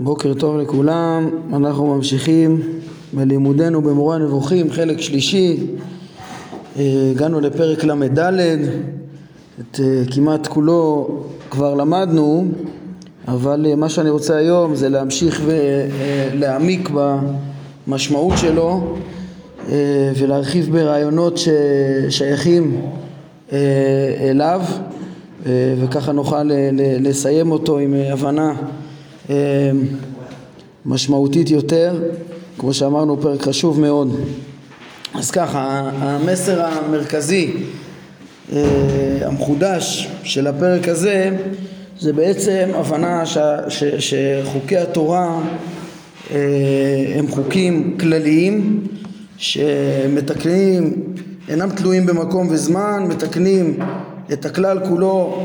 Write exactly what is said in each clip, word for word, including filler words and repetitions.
בוקר טוב לכולם, אנחנו ממשיכים בלימודנו במורה הנבוכים, חלק שלישי. הגענו לפרק למד ד', את כמעט כולו כבר למדנו, אבל מה שאני רוצה היום זה להמשיך ולהעמיק במשמעות שלו ולהרחיב ברעיונות ששייכים אליו, וככה נוכל לסיים אותו עם הבנה משמעותית יותר. כמו שאמרנו, פרק חשוב מאוד. אז ככה, המסר המרכזי המחודש של הפרק הזה זה בעצם הבנה ש, ש, שחוקי התורה הם חוקים כלליים שמתקנים, אינם תלויים במקום וזמן, מתקנים את הכלל כולו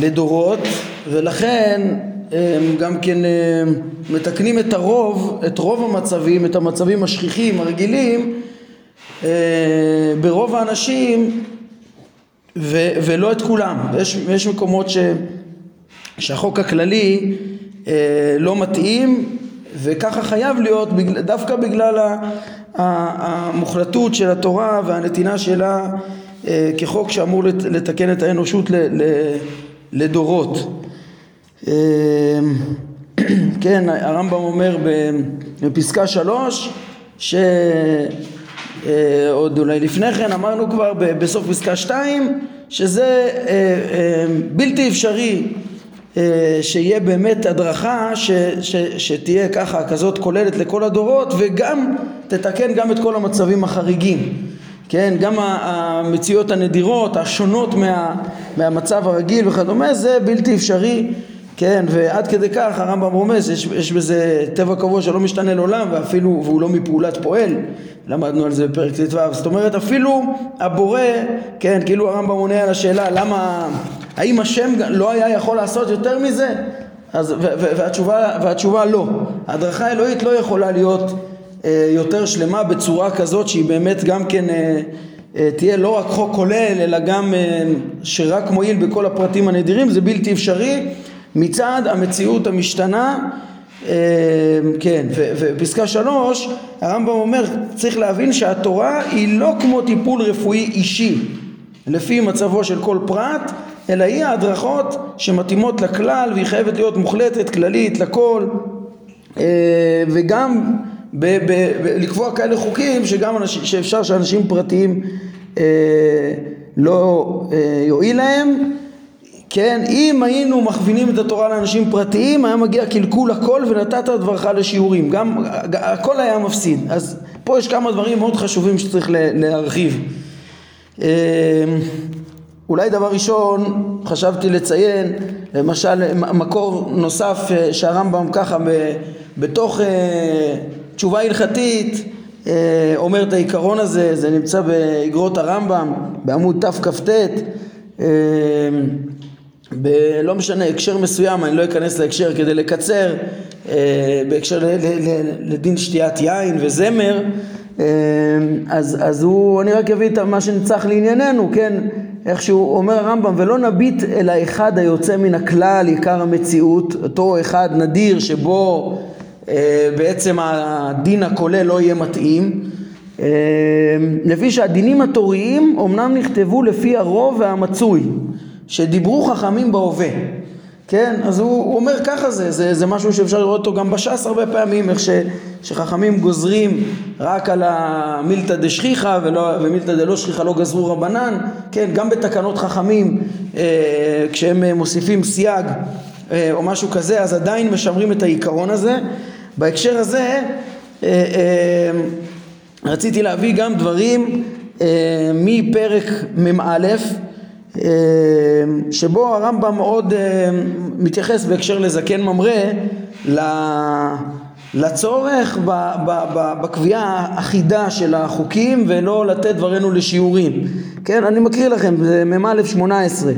לדורות, ולכן הם גם כן מתקנים את הרוב, את רוב המצבים, את המצבים השכיחים, הרגילים, ברוב האנשים ו- ולא את כולם. יש, יש מקומות ש- שהחוק הכללי לא מתאים, וככה חייב להיות דווקא בגלל המוחלטות של התורה והנתינה שלה כחוק שאמור לתקן את האנושות ל- ל- לדורות. כן, הרמב"ם אומר בפסקה שלוש, שעוד אולי לפני כן אמרנו כבר בסוף פסקה שתיים, שזה בלתי אפשרי שיהיה באמת הדרכה שתהיה ככה כזאת כוללת לכל הדורות, וגם תתקן גם את כל המצבים החריגים. כן, גם המציאות הנדירות, השונות מה, מהמצב הרגיל וכדומה, זה בלתי אפשרי. כן, ועד כדי כך הרמב"ם רומז, יש, יש בזה טבע קבוע שלא משתנה לעולם, ואפילו, והוא לא מפעולת פועל, למדנו על זה בפרק ט"ו. זאת אומרת, אפילו הבורא, כן, כאילו הרמב"ם עונה על השאלה, למה, האם השם לא היה יכול לעשות יותר מזה? אז, ו, ו, והתשובה, והתשובה לא. הדרכה האלוהית לא יכולה להיות יותר שלמה בצורה כזאת שהיא באמת גם כן תהיה לא רק חוק כולל, אלא גם שרק מועיל בכל הפרטים הנדירים. זה בלתי אפשרי מצד המציאות המשתנה. כן, ופסקה שלוש, הרמב"ם אומר, צריך להבין שהתורה היא לא כמו טיפול רפואי אישי לפי מצבו של כל פרט, אלא היא ההדרכות שמתאימות לכלל, והיא חייבת להיות מוחלטת, כללית לכל, וגם ב- ב- ב- לקבוע כאלה חוקים שגם אנשים, שאפשר שאנשים פרטיים אה, לא אה, יועיל להם. כן, אם היינו מכווינים את התורה לאנשים פרטיים, היה מגיע קלקול הכל, ונתת דברך לשיעורים, גם הכל היה מפסיד. אז פה יש כמה דברים מאוד חשובים שצריך להרחיב. אה, אולי דבר ראשון חשבתי לציין, למשל מקור נוסף שהרמב"ם ככה ב- בתוך אה, תשובה הלכתית אומר את העיקרון הזה, זה נמצא באגרות הרמב"ם בעמוד תק"ט, לא משנה, הקשר מסוים, אני לא אכנס להקשר כדי לקצר, בהקשר לדין שתיית יין וזמר. אז, אז הוא, אני רק אביא את מה שנצח לענייננו, כן, איכשהו אומר הרמב"ם, ולא נביט אל האחד היוצא מן הכלל, עיקר המציאות, אותו אחד נדיר שבו בעצם הדין הכולל לא יהיה מתאים, לפי שהדינים התוריים אמנם נכתבו לפי הרוב והמצוי, שדיברו חכמים בהווה. כן, אז הוא, הוא אומר ככה זה, זה, זה משהו שאפשר לראות אותו גם בש"ס הרבה פעמים, איך ש, שחכמים גוזרים רק על המילתא דשכיחא, ומילתא דלא שכיחא לא גזרו רבנן. כן, גם בתקנות חכמים, אה, כשהם מוסיפים סייג או משהו כזה, אז עדיין משמרים את העיקרון הזה. בהקשר הזה רציתי להביא גם דברים מפרק ממא', שבו הרמב"ם מאוד מתייחס בהקשר לזקן ממרא לצורך בקביעה אחידה של החוקים, ולא לתת דברנו לשיעורים. כן, אני מקריא לכם, זה ממא' שמונה עשרה.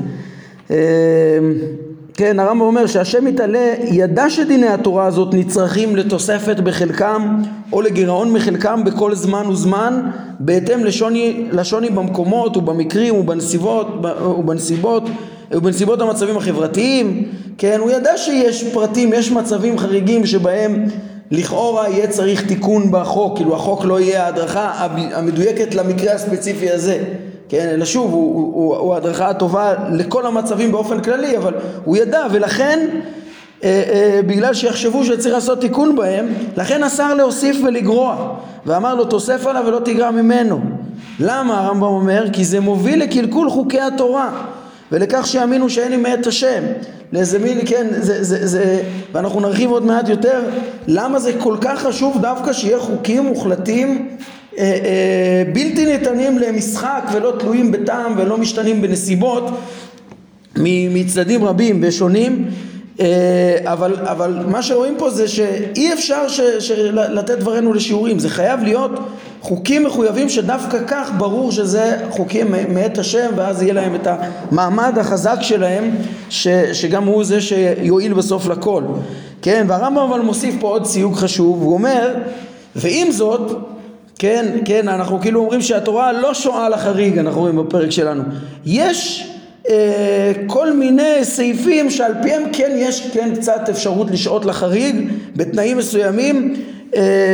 כן, הרמב"ם אומר שהשם מתעלה ידע שדיני התורה הזאת נצרכים לתוספת בחלקם או לגירעון מחלקם בכל זמן וזמן, בהתאם לשוני, לשוני במקומות ובמקרים ובנסיבות, ובנסיבות ובנסיבות המצבים החברתיים, כן, הוא ידע שיש פרטים, יש מצבים חריגים שבהם לכאורה יהיה צריך תיקון בחוק, כאילו החוק לא יהיה ההדרכה המדויקת למקרה הספציפי הזה, כן, אלא שוב, הוא, הוא, הוא, הוא ההדרכה הטובה לכל המצבים באופן כללי, אבל הוא ידע, ולכן, אה, אה, בגלל שיחשבו שצריך לעשות תיקון בהם, לכן אסר להוסיף ולגרוע, ואמר לו תוסף עליו ולא תגרע ממנו. למה? הרמב"ם אומר, כי זה מוביל לקלקול חוקי התורה, ולכך שיאמינו שאין עם מאת השם, לאיזה מילי, כן, זה, זה, זה, ואנחנו נרחיב עוד מעט יותר, למה זה כל כך חשוב דווקא שיהיה חוקים מוחלטים, אה, אה, בלתי ניתנים למשחק ולא תלויים בטעם ולא משתנים בנסיבות, מצדדים רבים ושונים, אה, אבל, אבל מה שרואים פה זה שאי אפשר ש, שלתת דברנו לשיעורים, זה חייב להיות חוקים מחויבים שדווקא כך ברור שזה חוקים מאת השם, ואז יהיה להם את המעמד החזק שלהם ש, שגם הוא זה שיועיל בסוף לכל, כן, והרמב"ם אבל מוסיף פה עוד סיוג חשוב, הוא אומר ועם זאת, כן, כן, אנחנו כאילו אומרים שהתורה לא שועה לחריג, אנחנו רואים בפרק שלנו יש אה, כל מיני סעיפים שעל פיהם כן יש כן קצת אפשרות לשעות לחריג בתנאים מסוימים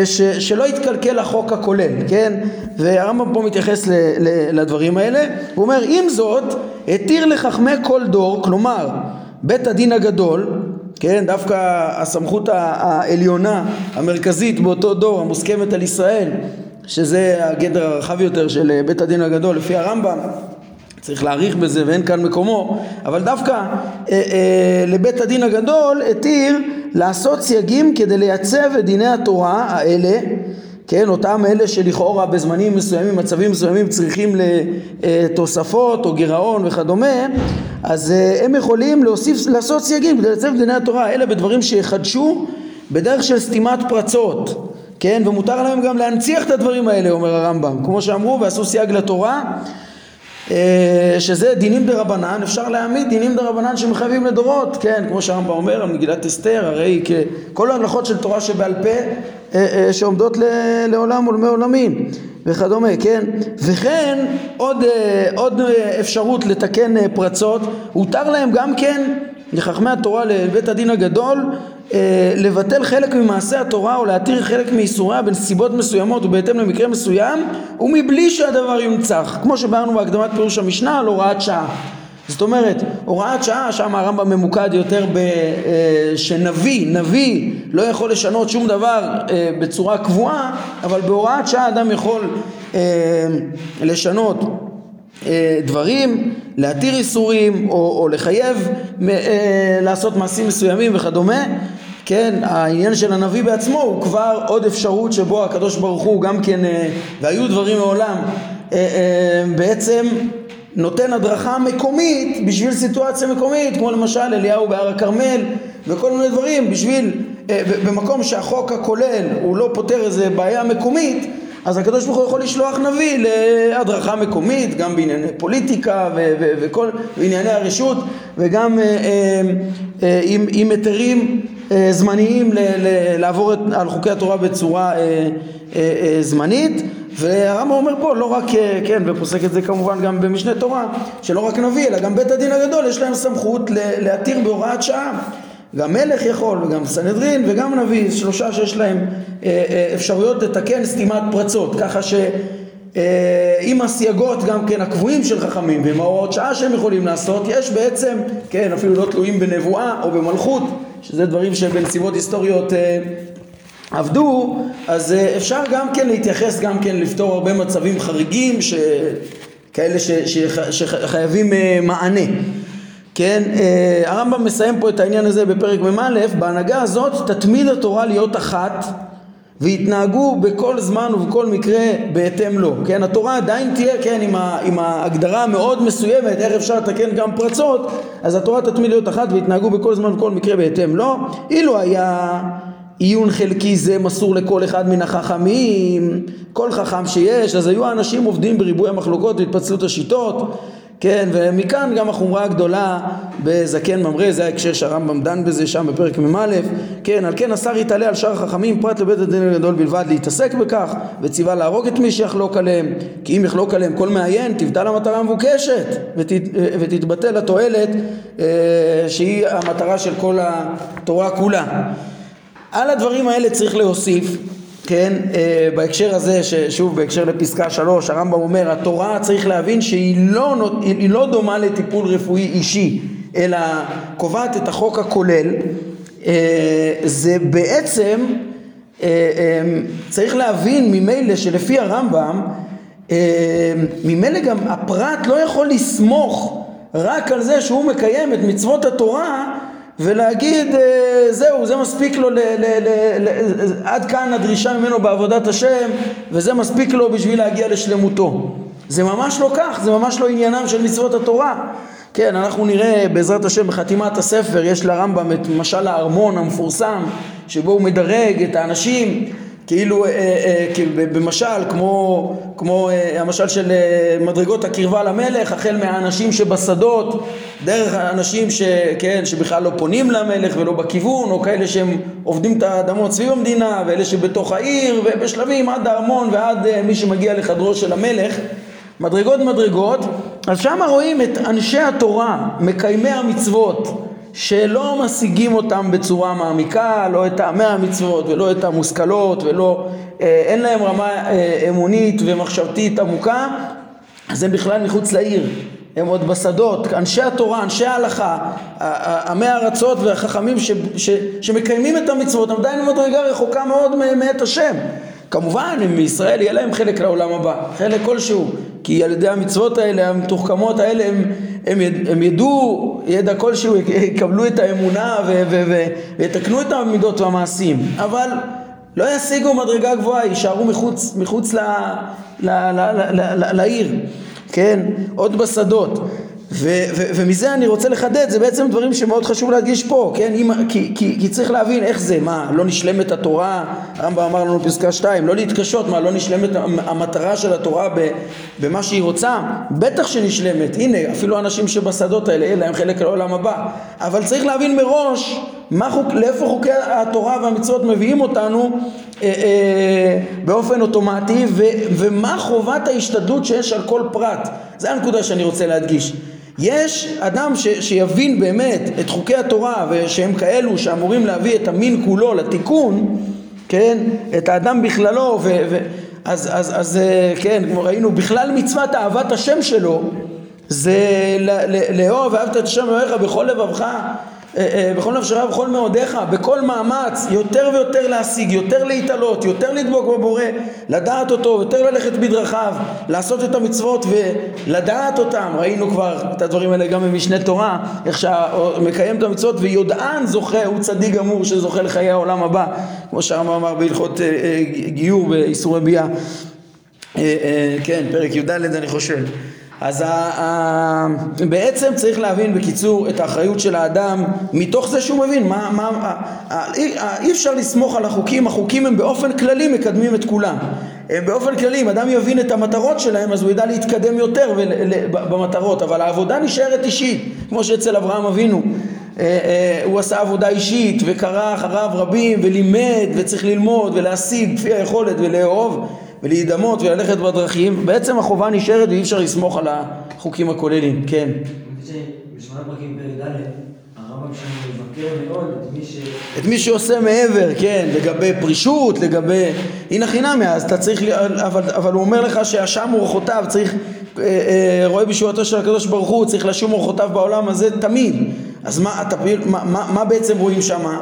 ש, שלא יתקלקל החוק הכולל, כן? והרמב"ם פה מתייחס ל, ל, לדברים האלה, הוא אומר אם זאת התיר לחכמי כל דור, כלומר בית הדין הגדול, כן? דווקא הסמכות העליונה המרכזית באותו דור המוסכמת על ישראל, שזה הגדר הרחב יותר של בית הדין הגדול לפי הרמב"ם, צריך להעריך בזה ואין כאן מקומו, אבל דווקא אה, אה, לבית הדין הגדול התיר לעשות סייגים כדי לייצב את דיני התורה האלה, כן, אותם אלה שלכאורה בזמנים מסוימים, מצבים מסוימים צריכים לתוספות או גירעון וכדומה, אז הם יכולים להוסיף, לעשות סייגים כדי לייצב את דיני התורה האלה בדברים שיחדשו בדרך של סתימת פרצות, כן, ומותר להם גם להנציח את הדברים האלה, אומר הרמב"ם, כמו שאמרו, ועשו סייג לתורה, שזה דינים דרבנן, אפשר להעמיד דינים דרבנן שמחייבים לדורות, כן, כמו שהרמב"ם אומר על מגילת אסתר, הרי כל ההלכות של תורה שבעל פה שעומדות לעולם ולמי עולמים וכדומה, כן, וכן עוד, עוד אפשרות לתקן פרצות, הותר להם גם כן לחכמי התורה, לבית הדין הגדול, לבטל חלק ממעשה התורה או להתיר חלק מאיסוריה בנסיבות מסוימות ובהתאם למקרה מסוים ומבלי שהדבר יונצח, כמו שבארנו בהקדמת פירוש המשנה על הוראת שעה. זאת אומרת, הוראת שעה, שם הרמב"ם ממוקד יותר שנביא, נביא לא יכול לשנות שום דבר בצורה קבועה, אבל בהוראת שעה אדם יכול לשנות דברים, להתיר איסורים או, או לחייב מ, אה, לעשות מעשים מסוימים וכדומה, כן, העניין של הנביא בעצמו הוא כבר עוד אפשרות שבו הקדוש ברוך הוא גם כן, אה, והיו דברים מעולם, אה, אה, בעצם נותן הדרכה מקומית בשביל סיטואציה מקומית, כמו למשל אליהו בהר הכרמל וכל מיני דברים, בשביל, אה, במקום שהחוק הכולל הוא לא פותר איזה בעיה מקומית, אז הקדוש ברוך הוא יכול לשלוח נביא להדרכה מקומית, גם בענייני פוליטיקה ו- ו- וכל, בענייני הרשות, וגם אה, אה, אה, עם, עם היתרים אה, זמניים ל- ל- לעבור את, על חוקי התורה בצורה אה, אה, אה, זמנית, והרמב"ם אומר פה, לא רק, אה, כן, ופוסק את זה כמובן גם במשנה תורה, שלא רק נביא, אלא גם בית הדין הגדול, יש להם סמכות ל- להתיר בהוראת שעה. גם מלך יכול, וגם סנהדרין, וגם נביא, שלושה שיש להם אפשרויות לתקן סתימת פרצות, ככה שעם הסייגות גם כן הקבועים של חכמים, ועם ההוראות שעה שהם יכולים לעשות, יש בעצם, כן, אפילו לא תלויים בנבואה או במלכות, שזה דברים שבנסיבות היסטוריות עבדו, אז אפשר גם כן להתייחס, גם כן לפתור הרבה מצבים חריגים, ש... כאלה ש... ש... שחייבים מענה. כן, הרמב"ם מסיים פה את העניין הזה בפרק ממלף, בהנהגה הזאת תתמיד התורה להיות אחת והתנהגו בכל זמן ובכל מקרה בהתאם לו, כן, התורה עדיין תהיה, כן, עם, ה, עם ההגדרה מאוד מסוימת, איך אפשר לתקן גם פרצות, אז התורה תתמיד להיות אחת והתנהגו בכל זמן ובכל מקרה בהתאם לו, אילו היה עיון חלקי זה מסור לכל אחד מן החכמים, כל חכם שיש, אז היו האנשים עובדים בריבוי המחלוקות והתפצלות השיטות, כן, ומכאן גם החומרה הגדולה בזקן ממרא, זה ההקשר שהרמב"ם דן בזה שם בפרק ממלף, כן, על כן השר יתעלה על שאר חכמים פרט לבית הדין הגדול בלבד להתעסק בכך, וציווה להרוג את מי שיחלוק עליהם, כי אם יחלוק עליהם כל מעיין תבדל המטרה המבוקשת ות, ותתבטל התועלת אה, שהיא המטרה של כל התורה כולה. על הדברים האלה צריך להוסיף, כן, אה, בהקשר הזה, ששוב בהקשר לפסקה שלוש, הרמב"ם אומר התורה צריך להבין שהיא לא, היא לא דומה לטיפול רפואי אישי, אלא קובעת את החוק הכולל. זה בעצם צריך להבין ממילא שלפי הרמב"ם ממילא גם הפרט לא יכול לסמוך רק על זה שהוא מקיים את מצוות התורה ולהגיד זהו, זה מספיק לו ל- ל- ל- ל- עד כאן הדרישה ממנו בעבודת השם וזה מספיק לו בשביל להגיע לשלמותו. זה ממש לא כך, זה ממש לא עניינם של מצוות התורה. כן, אנחנו נראה בעזרת השם בחתימת הספר, יש לרמב"ם את משל הארמון המפורסם, שבו הוא מדרג את האנשים, כאילו, אה, אה, כאילו במשל, כמו, כמו אה, המשל של אה, מדרגות הקרבה למלך, החל מהאנשים שבשדות, דרך האנשים ש, כן, שבכלל לא פונים למלך ולא בכיוון, או כאלה שהם עובדים את האדמות סביב המדינה, ואלה שבתוך העיר, ובשלבים עד הארמון ועד אה, מי שמגיע לחדרו של המלך, מדרגות מדרגות. אז שם רואים את אנשי התורה, מקיימי המצוות, שלא משיגים אותם בצורה מעמיקה, לא את טעמי המצוות ולא את המושכלות, ולא, אין להם רמה אמונית ומחשבתית עמוקה, אז הם בכלל מחוץ לעיר, הם עוד בשדות. אנשי התורה, אנשי ההלכה, עמי הארצות והחכמים ש, ש, שמקיימים את המצוות, הם עדיין מדרגה רחוקה מאוד מאת השם. כמובן, אם בישראל יהיה להם חלק לעולם הבא, חלק כלשהו, כי על ידי המצוות האלה, המתוחכמות האלה, הם, הם, הם ידעו, ידע כלשהו, יקבלו את האמונה ו, ו, ו, ויתקנו את המידות והמעשים, אבל לא ישיגו מדרגה גבוהה, יישארו מחוץ, מחוץ ל, ל, ל, ל, ל, לעיר, כן, עוד בשדות. ו, ו, ומזה אני רוצה לחדד, זה בעצם דברים שמאוד חשוב להדגיש פה, כן? אם, כי, כי, כי צריך להבין איך זה, מה, לא נשלמת התורה, הרמב"ם אמר לנו פסקה שתיים, לא להתקשות, מה, לא נשלמת המטרה של התורה במה שהיא רוצה, בטח שנשלמת, הנה, אפילו האנשים שבשדות האלה, אלה הם חלק לעולם הבא, אבל צריך להבין מראש, מה חוק, לאיפה חוקי התורה והמצוות מביאים אותנו אה, אה, באופן אוטומטי, ו, ומה חובת ההשתדלות שיש על כל פרט, זה הנקודה שאני רוצה להדגיש. יש אדם ש, שיבין באמת את חוקי התורה ושהם כאלו שאמורים להביא את המין כולו לתיקון, כן, את האדם בכללו, ו, ו, אז, אז, אז כן, כמו ראינו, בכלל מצוות אהבת השם שלו, זה לאהוב ואהבת את השם אלוהיך בכל לבבך, בכל נפשך ובכל מאודיך, בכל מאמץ, יותר ויותר להשיג, יותר להתעלות, יותר לדבוק בבורא, לדעת אותו, יותר ללכת בדרכיו, לעשות את המצוות ולדעת אותם. ראינו כבר את הדברים האלה גם במשנה תורה, איך שמקיים את המצוות ויודען זוכה, הוא צדיק גמור שזוכה לחיי העולם הבא, כמו שהרמב"ם אמר בהלכות גיור באיסורי ביאה, כן, פרק י"ד אני חושב. אז בעצם צריך להבין בקיצור את האחריות של האדם מתוך זה שהוא מבין מה, מה, אי אפשר לסמוך על החוקים, החוקים הם באופן כללי מקדמים את כולם, הם באופן כללי, אם אדם יבין את המטרות שלהם אז הוא ידע להתקדם יותר במטרות, אבל העבודה נשארת אישית, כמו שאצל אברהם אבינו, הוא עשה עבודה אישית וקרא אחריו רבים ולימד וצריך ללמוד ולהשיג כפי היכולת ולאהוב ולהידמות וללכת בדרכים, בעצם החובה נשארת ואי אפשר לסמוך על החוקים הכוללים, כן. בשמונה פרקים פרק ד' הרמב"ם מבקר מאוד את מי ש... את מי שעושה מעבר, כן, לגבי פרישות, לגבי... הנה חינמיה, אז אתה צריך... אבל, אבל הוא אומר לך שהשם אורחותיו, צריך... רואה בישועתו של הקדוש ברוך הוא, צריך לשום אורחותיו בעולם הזה תמיד. אז מה, אתה, מה, מה, מה בעצם רואים שמה?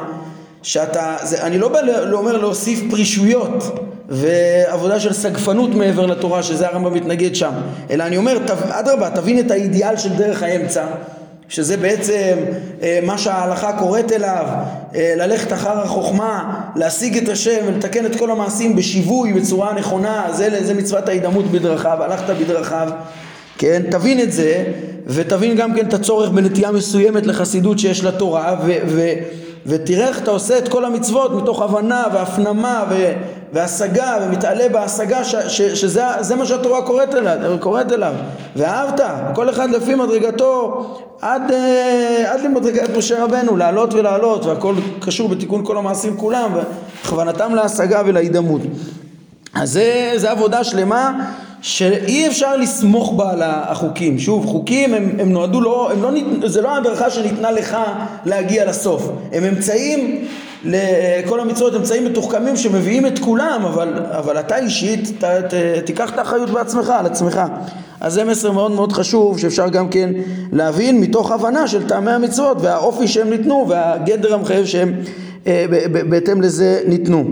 שאתה... זה, אני לא בא לומר להוסיף פרישויות. ועבודה של סגפנות מעבר לתורה, שזה הרמב"ם מתנגד שם, אלא אני אומר, אדרבה, תבין את האידיאל של דרך האמצע, שזה בעצם אה, מה שההלכה קוראת אליו, אה, ללכת אחר החוכמה, להשיג את השם ולתקן את כל המעשים בשיווי, בצורה נכונה, זה, זה מצוות ההידמות בדרכיו, הלכת בדרכיו, כן, תבין את זה, ותבין גם כן את הצורך בנטייה מסוימת לחסידות שיש לתורה, ו... ו- ותראה איך אתה עושה את כל המצוות מתוך הבנה והפנמה ו- והשגה, ומתעלה בהשגה ש, ש, שזה זה מה שהתורה קוראת אליו, קוראת אליו. ואהבת, כל אחד לפי מדרגתו, עד, עד למדרגת משה רבנו, לעלות ולעלות, והכל קשור בתיקון כל המעשים כולם, וכוונתם להשגה ולהידמות. אז זה, זה עבודה שלמה, שאי אפשר לסמוך בה על החוקים. שוב, חוקים הם, הם נועדו לא, הם לא, זה לא הדרכה שניתנה לך להגיע לסוף. הם אמצעים, לכל המצוות, אמצעים מתוחכמים שמביאים את כולם, אבל, אבל אתה אישית, ת, ת, תיקח את האחריות בעצמך, על עצמך. אז זה מסר מאוד מאוד חשוב, שאפשר גם כן להבין מתוך הבנה של טעמי המצוות, והאופי שהם ניתנו, והגדר המחייב שהם אה, בהתאם לזה ניתנו.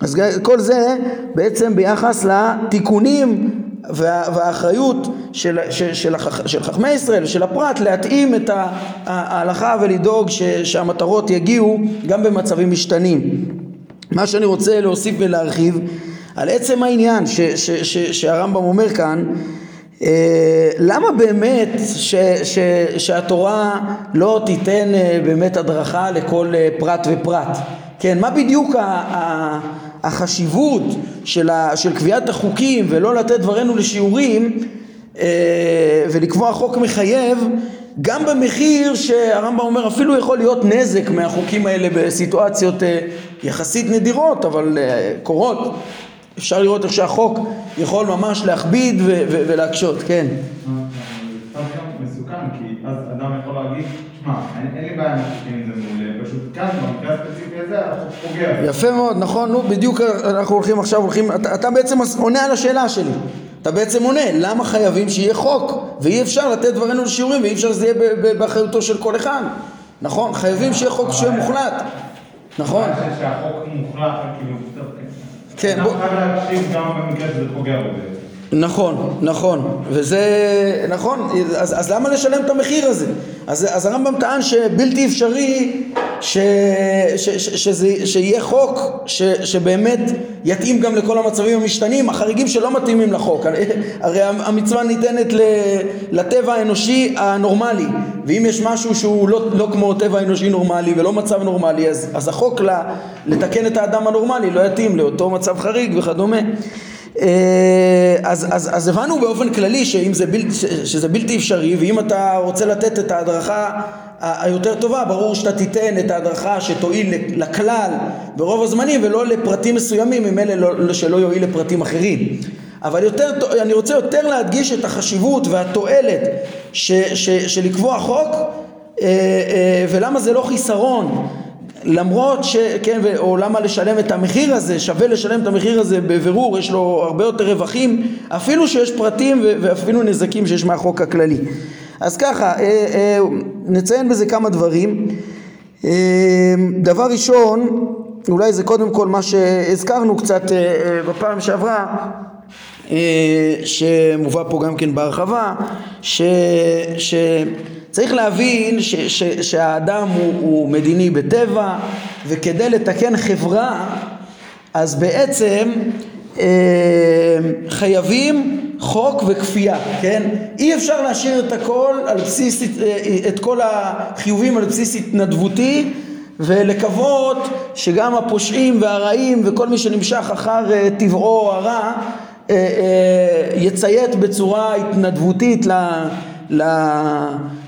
אז כל זה בעצם ביחס לתיקונים והאחריות של, של, של, של חכמי ישראל, של הפרט, להתאים את ההלכה ולדאוג ש, שהמטרות יגיעו גם במצבים משתנים. מה שאני רוצה להוסיף ולהרחיב על עצם העניין ש, ש, ש, שהרמב"ם אומר כאן, למה באמת ש, ש, שהתורה לא תיתן באמת הדרכה לכל פרט ופרט? כן, מה בדיוק ה... החשיבות של, ה, של קביעת החוקים ולא לתת דברנו לשיעורים אה, ולקבוע חוק מחייב גם במחיר שהרמב"ם אומר אפילו יכול להיות נזק מהחוקים האלה בסיטואציות אה, יחסית נדירות אבל אה, קורות. אפשר לראות איך שהחוק יכול ממש להכביד ו, ו, ולהקשות, כן. זה מסוכן כי אז אדם יכול להגיד, שמע, אין לי בעיה עם זה מעולה, פשוט כאן במקרה הספציפי יפה מאוד, נכון, נו, בדיוק אנחנו הולכים עכשיו, הולכים, אתה, אתה בעצם עונה על השאלה שלי, אתה בעצם עונה, למה חייבים שיהיה חוק, ואי אפשר לתת דברנו לשיעורים, ואי אפשר זה יהיה באחריותו של כל אחד, נכון, חייבים שיהיה חוק שיהיה מוחלט, נכון? אני חושב שהחוק מוחלט, כי הוא מוחלט, אני חייב להקשיב גם במקרה שזה פוגע בזה. נכון, נכון, וזה, נכון, אז, אז למה לשלם את המחיר הזה? אז, אז הרמב"ם טען שבלתי אפשרי ש, ש, ש, שזה, שיהיה חוק ש, שבאמת יתאים גם לכל המצבים המשתנים, החריגים שלא מתאימים לחוק. הרי, הרי המצווה ניתנת לטבע האנושי הנורמלי, ואם יש משהו שהוא לא, לא כמו טבע האנושי נורמלי ולא מצב נורמלי, אז, אז החוק לתקן את האדם הנורמלי לא יתאים לאותו מצב חריג וכדומה. אז, אז, אז הבנו באופן כללי שאם זה בלתי, שזה בלתי אפשרי, ואם אתה רוצה לתת את ההדרכה היותר טובה, ברור שאתה תיתן את ההדרכה שתועיל לכלל ברוב הזמנים, ולא לפרטים מסוימים, עם אלה לא, שלא יועיל לפרטים אחרים. אבל יותר, אני רוצה יותר להדגיש את החשיבות והתועלת ש, ש, שלקבוע חוק, ולמה זה לא חיסרון. למרות ש... כן, או למה לשלם את המחיר הזה, שווה לשלם את המחיר הזה בבירור, יש לו הרבה יותר רווחים, אפילו שיש פרטים ואפילו נזקים שיש מהחוק הכללי. אז ככה, נציין בזה כמה דברים. דבר ראשון, אולי זה קודם כל מה שהזכרנו קצת בפעם שעברה, שמובא פה גם כן בהרחבה, ש... ש... צריך להבין ש, ש, שהאדם הוא, הוא מדיני בטבע, וכדי לתקן חברה, אז בעצם אה, חייבים חוק וכפייה, כן? אי אפשר להשאיר את הכל על בסיס, את כל החיובים על בסיס התנדבותי, ולקוות שגם הפושעים והרעים וכל מי שנמשך אחר טבעו או הרע, אה, אה, יציית בצורה התנדבותית ל...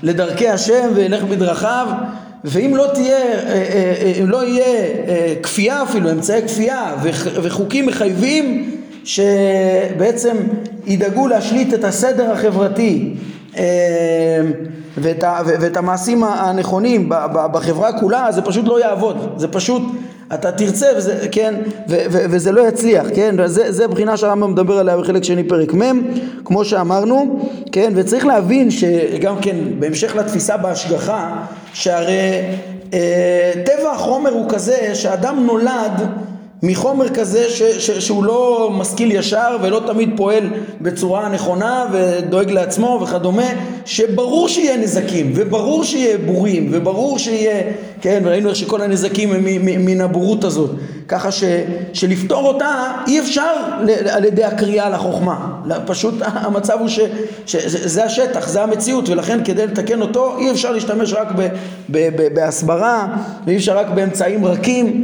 לדרכי השם וילך בדרכיו, ואם לא תהיה, אם לא יהיה כפייה אפילו, אמצעי כפייה וחוקים מחייבים שבעצם ידאגו להשליט את הסדר החברתי ואת המעשים הנכונים בחברה כולה, זה פשוט לא יעבוד, זה פשוט אתה תרצה וזה, כן, ו- ו- וזה לא יצליח, כן, וזה, זה בחינה שהרמב"ם מדבר עליה בחלק שני פרק מ', כמו שאמרנו, כן, וצריך להבין שגם כן, בהמשך לתפיסה בהשגחה, שהרי אה, טבע החומר הוא כזה שאדם נולד מחומר כזה ש- ש- שהוא לא משכיל ישר ולא תמיד פועל בצורה הנכונה ודואג לעצמו וכדומה, שברור שיהיה נזקים וברור שיהיה בורים וברור שיהיה, כן, וראינו איך שכל הנזקים הם מ- מ- מן הבורות הזאת, ככה ש- שלפתור אותה אי אפשר ל- על ידי הקריאה לחוכמה, פשוט המצב הוא ש- ש- ש- זה השטח, זה המציאות, ולכן כדי לתקן אותו אי אפשר להשתמש רק ב- ב- ב- בהסברה, ואי אפשר רק באמצעים רכים,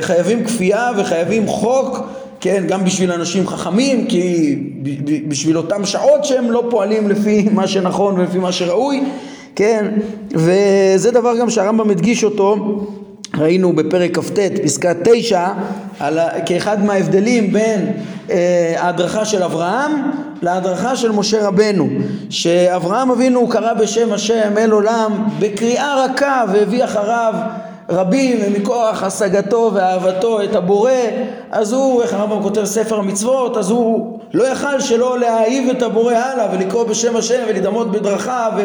חייבים כפייה וחייבים חוק, כן, גם בשביל אנשים חכמים, כי בשביל אותם שעות שהם לא פועלים לפי מה שנכון ולפי מה שראוי, כן, וזה דבר גם שהרמב"ם מדגיש אותו, ראינו בפרק כ"ט פסקה תשע, על כאחד מההבדלים בין ההדרכה של אברהם להדרכה של משה רבנו, שאברהם אבינו קרא בשם השם אל עולם בקריאה רכה והביא אחריו רבים ומכוח השגתו ואהבתו את הבורא, אז הוא, איך הרמב"ם כותב ספר המצוות, אז הוא לא יכל שלא להאהיב את הבורא הלאה ולקרוא בשם השם ולדמות בדרכיו ו...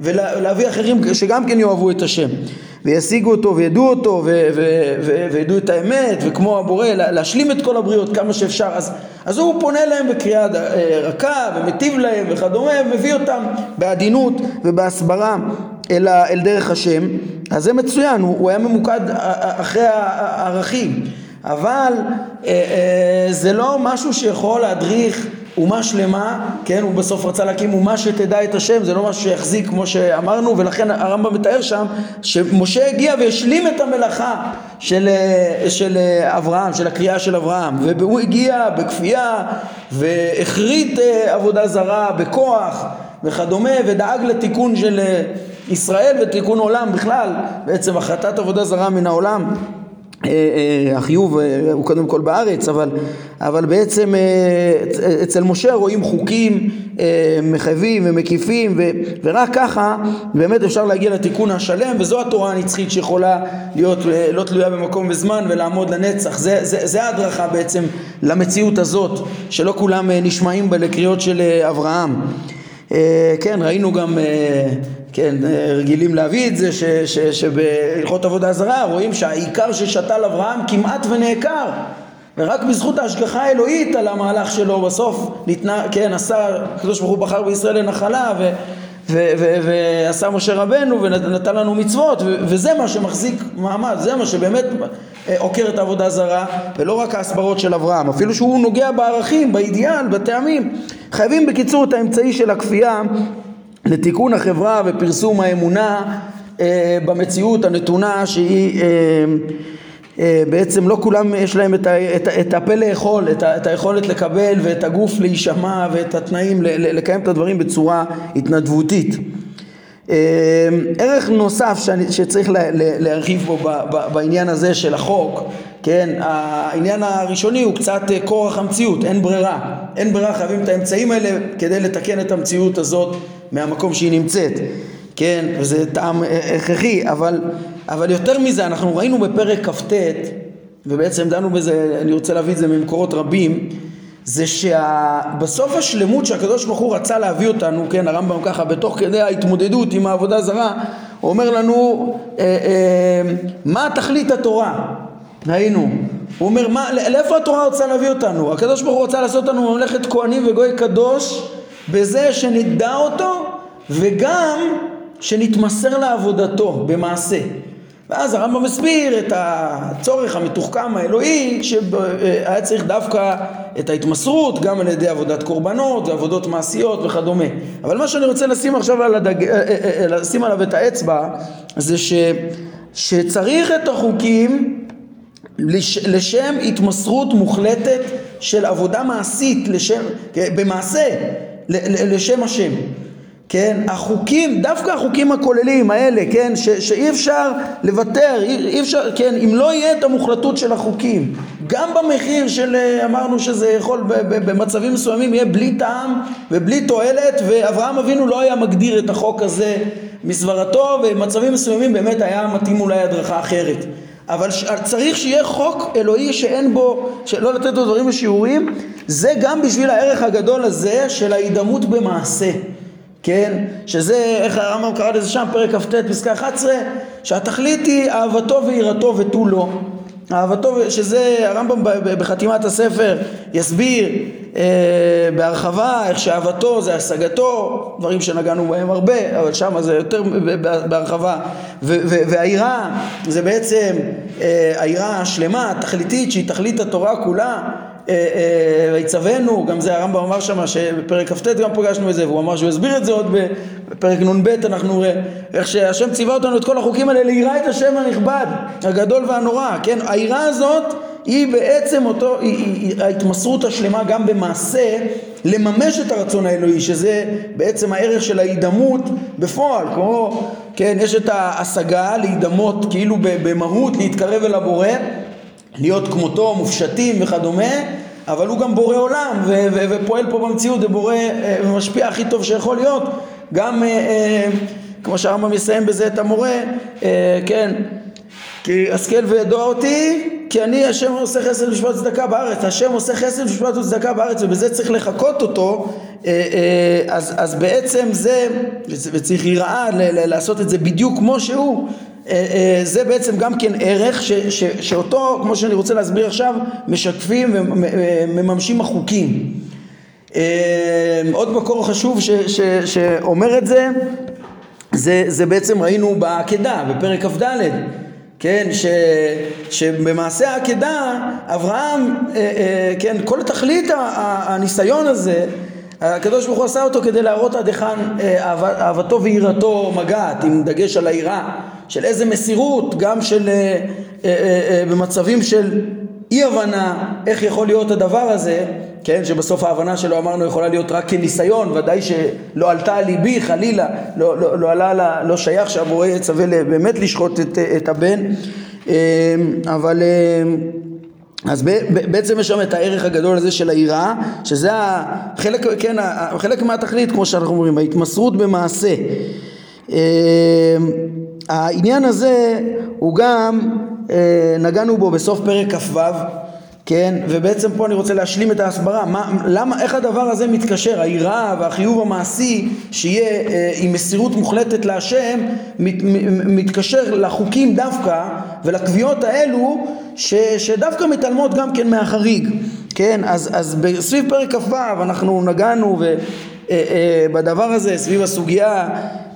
ולהביא אחרים שגם כן יאהבו את השם וישיגו אותו וידעו אותו ו- ו- ו- וידעו את האמת, וכמו הבורא להשלים את כל הבריאות כמה שאפשר. אז, אז הוא פונה להם בקריאה רכה ומטיב להם וכדומה, מביא אותם בעדינות ובהסברה אל, ה- אל דרך השם. אז זה מצוין, הוא, הוא היה ממוקד אחרי הערכים, אבל א- א- זה לא משהו שיכול להדריך אומה שלמה, כן, הוא בסוף רצה להקים אומה שתדע את השם, זה לא משהו שיחזיק כמו שאמרנו, ולכן הרמב"ם מתאר שם שמשה הגיע והשלים את המלאכה של, של אברהם, של הקריאה של אברהם, והוא הגיע בכפייה והחריט עבודה זרה בכוח וכדומה, ודאג לתיקון של ישראל ותיקון עולם בכלל, בעצם החרטת עבודה זרה מן העולם. החיוב הוא קודם כל בארץ, אבל אבל בעצם אצל משה רואים חוקים מחייבים ומקיפים, ורק ככה באמת אפשר להגיע לתיקון השלם, וזו התורה הנצחית שיכולה להיות לא תלויה במקום וזמן ולעמוד לנצח. זה זה זה ההדרכה בעצם למציאות הזאת שלא כולם נשמעים בקריאות של אברהם. כן, ראינו גם, כן, רגילים להביא את זה שבהלכות עבודה זרה רואים שהעיקר ששתל אברהם כמעט ונעקר, ורק בזכות ההשגחה האלוהית על המהלך שלו בסוף ניתנה, כן, עשה, הקדוש ברוך הוא בחר בישראל לנחלה ו, ו, ו, ועשה משה רבנו ונתן לנו מצוות, ו, וזה מה שמחזיק מעמד, זה מה שבאמת עוקר את העבודה זרה, ולא רק ההסברות של אברהם, אפילו שהוא נוגע בערכים, באידיאל, בטעמים. חייבים בקיצור את האמצעי של הכפייה לתיקון החברה ופרסום האמונה אה, במציאות הנתונה שהיא אה, אה, בעצם לא כולם יש להם את, ה, את, את הפה לאכול, את, ה, את היכולת לקבל ואת הגוף להישמע ואת התנאים ל, ל, לקיים את הדברים בצורה התנדבותית. אה, ערך נוסף שאני, שצריך לה, לה, להרחיב בו ב, ב, בעניין הזה של החוק, כן, העניין הראשוני הוא קצת כורח המציאות, אין ברירה, אין ברירה, חייבים את האמצעים האלה כדי לתקן את המציאות הזאת מהמקום שהיא נמצאת, כן, וזה טעם הכרחי, אבל, אבל יותר מזה, אנחנו ראינו בפרק כ"ט, ובעצם דנו בזה, אני רוצה להביא את זה ממקורות רבים, זה שבסוף השלמות שהקדוש ברוך הוא רצה להביא אותנו, כן, הרמב"ם ככה, בתוך כדי ההתמודדות עם העבודה זרה, הוא אומר לנו, אה, אה, מה תכלית התורה? ראינו, הוא אומר, מה, לאיפה התורה רוצה להביא אותנו? הקדוש ברוך הוא רוצה לעשות אותנו ממלכת כהנים וגוי קדוש, בזה שנדע אותו וגם שנתמסר לעבודתו במעשה. ואז הרמב"ם מסביר את הצורך המתוחכם האלוהי שהיה צריך דווקא את ההתמסרות גם על ידי עבודת קורבנות ועבודות מעשיות וכדומה. אבל מה שאני רוצה לשים עכשיו על הדג... לשים עליו את האצבע זה ש... שצריך את החוקים לש... לשם התמסרות מוחלטת של עבודה מעשית לשם... במעשה לשם השם, כן, החוקים, דווקא החוקים הכוללים האלה, כן, ש- שאי אפשר לוותר, אי אפשר, כן, אם לא יהיה את המוחלטות של החוקים, גם במחיר של, אמרנו שזה יכול ב- ב- במצבים מסוימים יהיה בלי טעם ובלי תועלת, ואברהם אבינו לא היה מגדיר את החוק הזה מסברתו, ובמצבים מסוימים באמת היה מתאים אולי הדרכה אחרת. אבל צריך שיהיה חוק אלוהי שאין בו, שלא לתת לו דברים לשיעורים, זה גם בשביל הערך הגדול הזה של ההידמות במעשה, כן? שזה, איך הרמב"ם קרא לזה שם, פרק כ"ט פסקה אחת עשרה, שהתכלית היא אהבתו ויראתו ותו לא. אהבתו, שזה הרמב"ם בחתימת הספר יסביר אה, בהרחבה איך שאהבתו זה השגתו, דברים שנגענו בהם הרבה, אבל שם זה יותר בהרחבה, ו- ו- והעירה זה בעצם אה, העירה השלמה, התכליתית, שהיא תכלית התורה כולה, ויצוונו, גם זה הרמב"ם אמר שמה שבפרק כ"ט גם פגשנו את זה, והוא אמר שהוא הסביר את זה עוד בפרק נ"ב, אנחנו רואה איך שהשם ציווה אותנו את כל החוקים האלה להירא את השם הנכבד, הגדול והנורא, כן, ההיראה הזאת היא בעצם אותו, היא, היא, היא ההתמסרות השלמה גם במעשה לממש את הרצון האלוהי, שזה בעצם הערך של ההידמות בפועל, כמו, כן, יש את ההשגה להידמות כאילו במהות, להתקרב אל הבורא, להיות כמותו, מופשטים וכדומה, אבל הוא גם בורא עולם ו- ו- ופועל פה במציאות, זה בורא ומשפיע הכי טוב שיכול להיות, גם, אה, אה, כמו שהרמב"ם יסיים בזה את המורה, אה, כן, כי השכל וידוע אותי, כי אני השם עושה חסד ומשפט וצדקה בארץ, השם עושה חסד ומשפט וצדקה בארץ, ובזה צריך לחכות אותו, אז, אז בעצם זה, וצריך יראה לעשות את זה בדיוק כמו שהוא, זה בעצם גם כן ערך ש, ש, שאותו, כמו שאני רוצה להסביר עכשיו, משקפים ומממשים החוקים. עוד מקור חשוב ש, ש, שאומר את זה, זה, זה בעצם ראינו בעקדה, בפרק כ"ד, כן, ש, שבמעשה העקדה אברהם, אה, אה, כן, כל תכלית הניסיון הזה, הקדוש ברוך הוא עשה אותו כדי להראות עד היכן אה, אהבתו ויראתו מגעת, עם דגש על היראה, של איזה מסירות, גם של, אה, אה, אה, במצבים של אי הבנה, איך יכול להיות הדבר הזה, כן, שבסוף ההבנה שלו אמרנו יכולה להיות רק כניסיון, ודאי שלא עלתה על ליבי חלילה, לא, לא, לא עלה, לא, לא שייך שהבורא יצווה באמת לשחוט את, את הבן, אבל אז בעצם יש שם את הערך הגדול הזה של היראה, שזה חלק, כן, חלק מהתכלית, כמו שאנחנו אומרים, ההתמסרות במעשה. העניין הזה הוא גם, נגענו בו בסוף פרק כ"ו, כן, ובעצם פה אני רוצה להשלים את ההסברה, מה, למה, איך הדבר הזה מתקשר, היראה והחיוב המעשי שיהיה אה, עם מסירות מוחלטת להשם, מת, מתקשר לחוקים דווקא ולקביעות האלו ש, שדווקא מתעלמות גם כן מהחריג, כן, אז, אז סביב פרק כ"ו אנחנו נגענו ו, אה, אה, בדבר הזה, סביב הסוגיה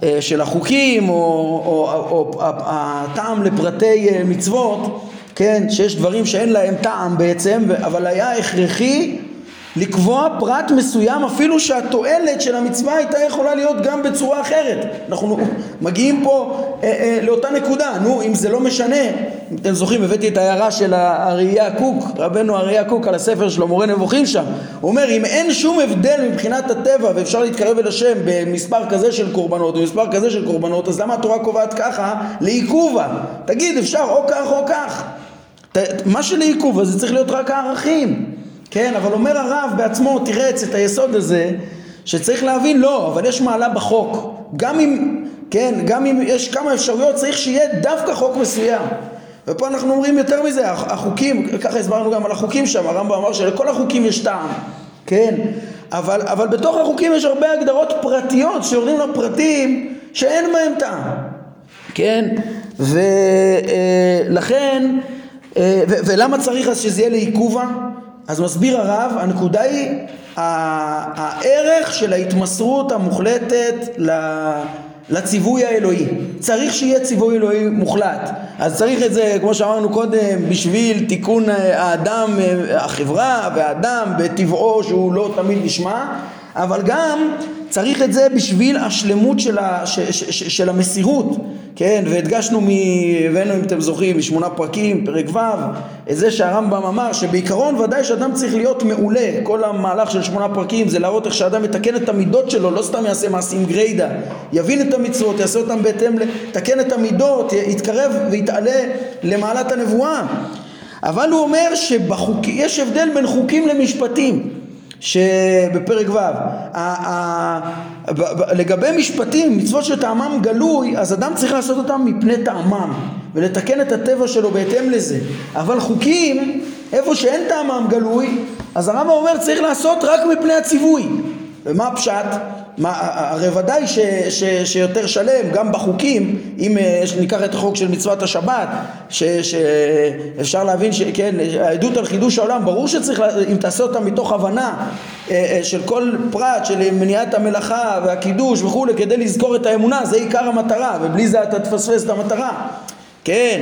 אה, של החוקים או, או, או, או הטעם לפרטי אה, מצוות, כן, שיש דברים שאין להם טעם בעצם, אבל היה הכרחי לקבוע פרט מסוים, אפילו שהתועלת של המצווה הייתה יכולה להיות גם בצורה אחרת. אנחנו מגיעים פה אה, אה, לאותה נקודה, נו, אם זה לא משנה, אם אתם זוכרים, הבאתי את ההערה של אריה קוק, רבנו אריה קוק על הספר שלו, מורה נבוכים שם, הוא אומר, אם אין שום הבדל מבחינת הטבע, ואפשר להתקרב אל השם במספר כזה של קורבנות, במספר כזה של קורבנות, אז למה התורה קובעת ככה לעיכובה? תגיד, אפשר או כך או כך. מה שלעיכוב הזה צריך להיות רק הערכים, כן, אבל אומר הרב בעצמו תירץ את היסוד הזה שצריך להבין, לא, אבל יש מעלה בחוק, גם אם, כן, גם אם יש כמה אפשרויות צריך שיהיה דווקא חוק מסוים, ופה אנחנו אומרים יותר מזה, החוקים, ככה הסברנו גם על החוקים שם, הרמב"ם אמר שלכל החוקים יש טעם, כן, אבל, אבל בתוך החוקים יש הרבה הגדרות פרטיות שיורדים לפרטים שאין בהם טעם, כן, ולכן ו- ולמה צריך אז שזה יהיה לעיכובה? אז מסביר הרב, הנקודה היא הערך של ההתמסרות המוחלטת לציווי האלוהי. צריך שיהיה ציווי אלוהי מוחלט. אז צריך את זה, כמו שאמרנו קודם, בשביל תיקון האדם, החברה והאדם בטבעו שהוא לא תמיד נשמע, אבל גם צריך את זה בשביל השלמות של, ה, ש, ש, ש, של המסירות, כן, והדגשנו מבנו, אם אתם זוכרים, משמונה פרקים, פרק ו', את זה שהרמב"ם אמר שבעיקרון ודאי שאדם צריך להיות מעולה, כל המהלך של שמונה פרקים זה להראות איך שאדם מתקן את המידות שלו, לא סתם יעשה מעשים גריידה, יבין את המצוות, יעשה אותם בהתאם, תקן את המידות, יתקרב ויתעלה למעלת הנבואה, אבל הוא אומר שיש הבדל בין חוקים למשפטים, שבפרק ו' לגבי משפטים, מצוות שטעמם גלוי, אז אדם צריך לעשות אותם מפני טעמם ולתקן את הטבע שלו בהתאם לזה, אבל חוקים איפה שאין טעמם גלוי, אז הרמב"ם אומר צריך לעשות רק מפני הציווי. ומה הפשט? הרי ודאי ש, ש, שיותר שלם גם בחוקים, אם ניקח את החוק של מצוות השבת ש, שאפשר להבין שכן, העדות על חידוש העולם, ברור שצריך, אם תעשה אותה מתוך הבנה של כל פרט של מניעת המלאכה והקידוש וכו', כדי לזכור את האמונה, זה עיקר המטרה, ובלי זה אתה תפספס את המטרה, כן,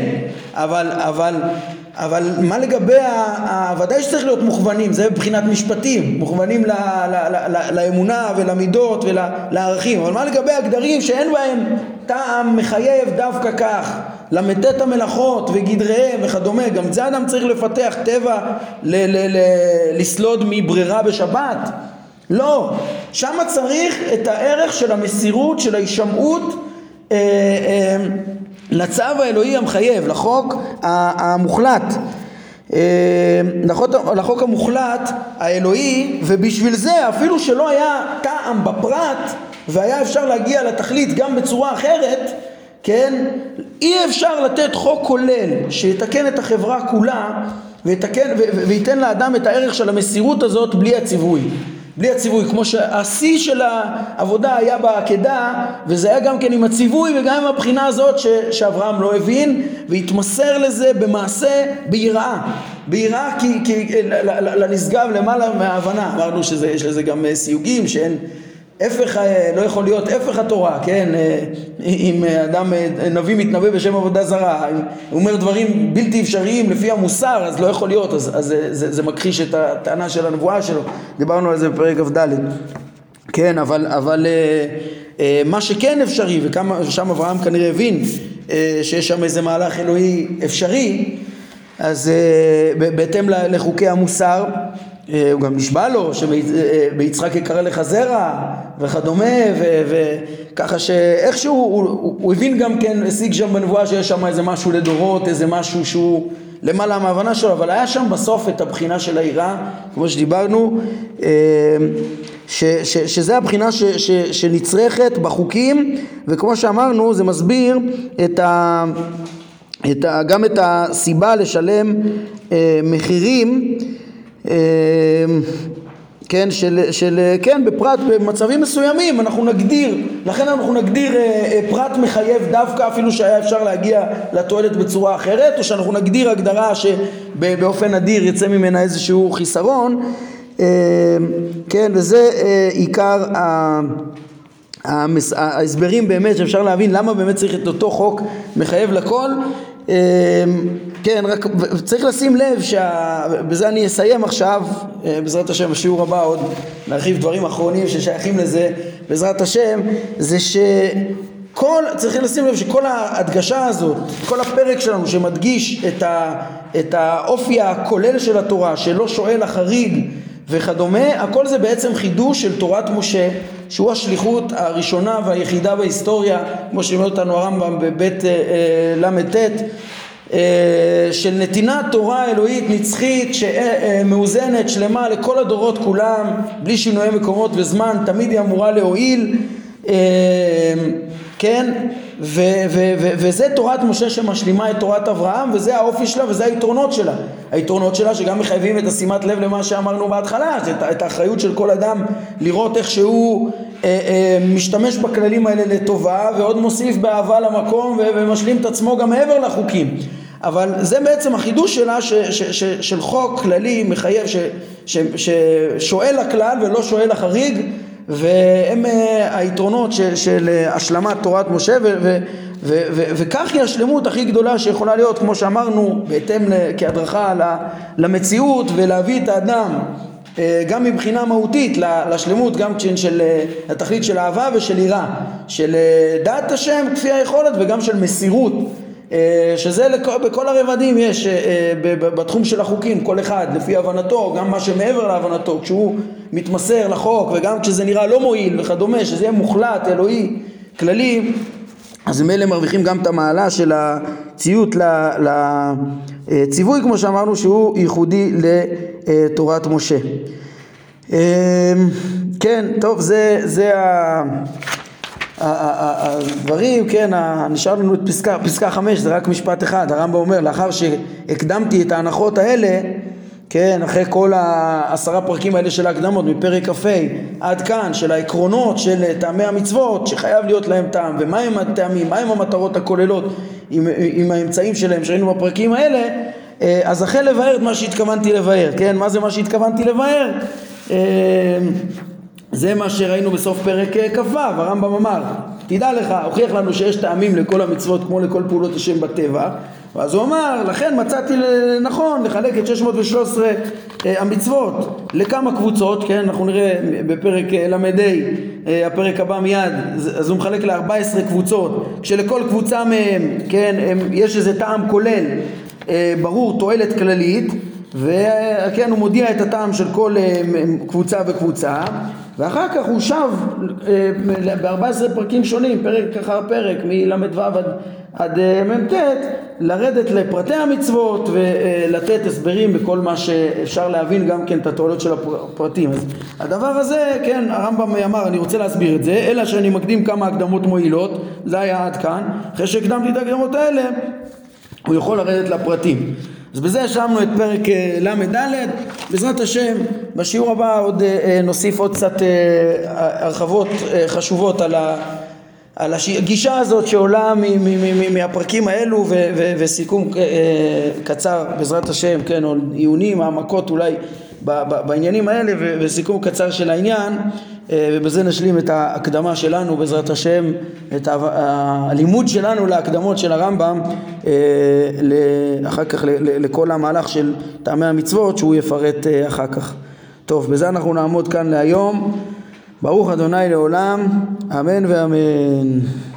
אבל אבל אבל מה לגבי, ודאי שצריך להיות מוכוונים, זה מבחינת משפטים, מוכוונים לאמונה ולמידות ולערכים, אבל מה לגבי הגדרים שאין בהם טעם מחייב דווקא כך, למתת המלאכות וגדריהם וכדומה, גם זה אדם צריך לפתח טבע לסלוד מברירה בשבת? לא, שם צריך את הערך של המסירות, של ההישמעות, אה, אה, לצו האלוהי המחייב, לחוק המוחלט, לחוק המוחלט האלוהי, ובשביל זה אפילו שלא היה טעם בפרט והיה אפשר להגיע לתכלית גם בצורה אחרת, כן, אי אפשר לתת חוק כולל שיתקן את החברה כולה ויתקן וייתן לאדם את הערך של המסירות הזאת בלי הציווי. בלי הציווי, כמו שהשיא של העבודה היה בעקדה, וזה היה גם כן עם הציווי וגם עם הבחינה הזאת ש, שאברהם לא הבין, והתמסר לזה במעשה ביראה. ביראה כי, כי לנשגב למעלה מההבנה. אמרנו שזה, יש לזה גם סיוגים, שאין הפך, לא יכול להיות הפך התורה, כן? אם אדם נביא מתנבא בשם עבודה זרה, הוא אומר דברים בלתי אפשריים לפי המוסר, אז לא יכול להיות, אז, אז זה, זה מכחיש את הטענה של הנבואה שלו. דיברנו על זה בפרק א' ד'. כן, אבל, אבל מה שכן אפשרי, ושם אברהם כנראה הבין שיש שם איזה מהלך אלוהי אפשרי, אז בהתאם לחוקי המוסר, הוא גם נשבע לו שביצחק יקרא לך זרע וכדומה, וככה שאיכשהו הוא, הוא, הוא הבין גם כן, השיג שם בנבואה שיש שם איזה משהו לדורות, איזה משהו שהוא למעלה מההבנה שלו, אבל היה שם בסוף את הבחינה של העירה, כמו שדיברנו, ש, ש, שזה הבחינה ש, ש, שנצרכת בחוקים, וכמו שאמרנו זה מסביר את ה, את ה, גם את הסיבה לשלם מחירים, כן, של, של, כן, בפרט במצבים מסוימים אנחנו נגדיר, לכן אנחנו נגדיר פרט מחייב דווקא אפילו שהיה אפשר להגיע לתועלת בצורה אחרת, או שאנחנו נגדיר הגדרה שבאופן אדיר יצא ממנה איזשהו חיסרון, כן, וזה עיקר ה... ההסברים באמת שאפשר להבין למה באמת צריך את אותו חוק מחייב לכל. כן, רק צריך לשים לב שבזה אני אסיים עכשיו, בעזרת השם בשיעור הבא עוד נרחיב דברים אחרונים ששייכים לזה בעזרת השם, זה שכל, צריך לשים לב שכל ההדגשה הזאת, כל הפרק שלנו שמדגיש את, ה, את האופי הכולל של התורה שלא שואל החריג וכדומה, הכל זה בעצם חידוש של תורת משה, שהוא השליחות הראשונה והיחידה בהיסטוריה, כמו שאומר אותנו הרמב"ם בבית למ"ט, של נתינת תורה אלוהית נצחית שמאוזנת שלמה לכל הדורות כולם, בלי שינויי מקומות וזמן, תמיד היא אמורה להועיל, כן, ו- ו- ו- וזה תורת משה שמשלימה את תורת אברהם, וזה האופי שלה וזה היתרונות שלה. היתרונות שלה שגם מחייבים את השימת לב למה שאמרנו בהתחלה, את, את האחריות של כל אדם לראות איך שהוא א- א- משתמש בכללים האלה לטובה, ועוד מוסיף באהבה למקום ו- ומשלים את עצמו גם מעבר לחוקים. אבל זה בעצם החידוש שלה ש- ש- ש- של חוק כללי מחייב ש- ש- ש- שואל הכלל ולא שואל החריג, והם היתרונות של, של השלמת תורת משה, ו, ו, ו, ו, וכך היא השלמות הכי גדולה שיכולה להיות, כמו שאמרנו, בהתאם כהדרכה למציאות, ולהביא את האדם גם מבחינה מהותית לשלמות, גם של התכלית של אהבה ושל עירה, של דעת השם כפי היכולת, וגם של מסירות, שזה בכל הרבדים יש בתחום של החוקים, כל אחד לפי הבנתו, גם מה שמעבר להבנתו, כשהוא מתמסר לחוק וגם כשזה נראה לא מועיל וכדומה, שזה יהיה מוחלט, אלוהי, כללי, אז מאלה מרוויחים גם את המעלה של הציות לציווי, כמו שאמרנו, שהוא ייחודי לתורת משה. כן, טוב, זה, זה ה... הדברים, כן, נשאר לנו את פסקה, פסקה חמש, זה רק משפט אחד, הרמב"ם אומר, לאחר שהקדמתי את ההנחות האלה, כן, אחרי כל העשרה פרקים האלה של ההקדמות, מפרק קפי עד כאן, של העקרונות של טעמי המצוות, שחייב להיות להם טעם, ומה הם הטעמים, מה הם המטרות הכוללות עם, עם האמצעים שלהם, שראינו בפרקים האלה, אז אחרי לבאר את מה שהתכוונתי לבאר, כן, מה זה מה שהתכוונתי לבאר? זה מה שראינו בסוף פרק כ"ו, הרמב"ם אמר, תדע לך, הוכיח לנו שיש טעמים לכל המצוות כמו לכל פעולות השם בטבע. ואז הוא אמר, לכן מצאתי נכון לחלק את שש מאות ושלוש עשרה המצוות לכמה קבוצות, כן? אנחנו נראה בפרק למדי, הפרק הבא מיד, אז הוא מחלק ל-ארבע עשרה קבוצות, כשלכל קבוצה מהם, כן, יש איזה טעם כולל, ברור, תועלת כללית, וכן הוא מודיע את הטעם של כל קבוצה וקבוצה, ואחר כך הוא שב ב-ארבעה עשר פרקים שונים, פרק אחר פרק, מלמד ועד עד ממתת, לרדת לפרטי המצוות ולתת הסברים בכל מה שאפשר להבין גם כן את התועלות של הפרטים. אז הדבר הזה, כן, הרמב"ם אמר, אני רוצה להסביר את זה, אלא שאני מקדים כמה הקדמות מועילות, זה היה עד כאן, אחרי שהקדמתי את ההקדמות האלה, הוא יכול לרדת לפרטים. אז בזה השלמנו את פרק למד ד'. בעזרת השם, בשיעור הבא עוד נוסיף עוד קצת הרחבות חשובות על ה... על הגישה הזאת שעולה מהפרקים האלו וסיכום קצר בעזרת השם, כן, או עיונים, העמקות אולי בעניינים האלה וסיכום קצר של העניין, ובזה נשלים את ההקדמה שלנו בעזרת השם, את הלימוד שלנו להקדמות של הרמב"ם אחר כך לכל המהלך של טעמי המצוות שהוא יפרט אחר כך. טוב, בזה אנחנו נעמוד כאן להיום. ברוך אדוני לעולם, אמן ואמן.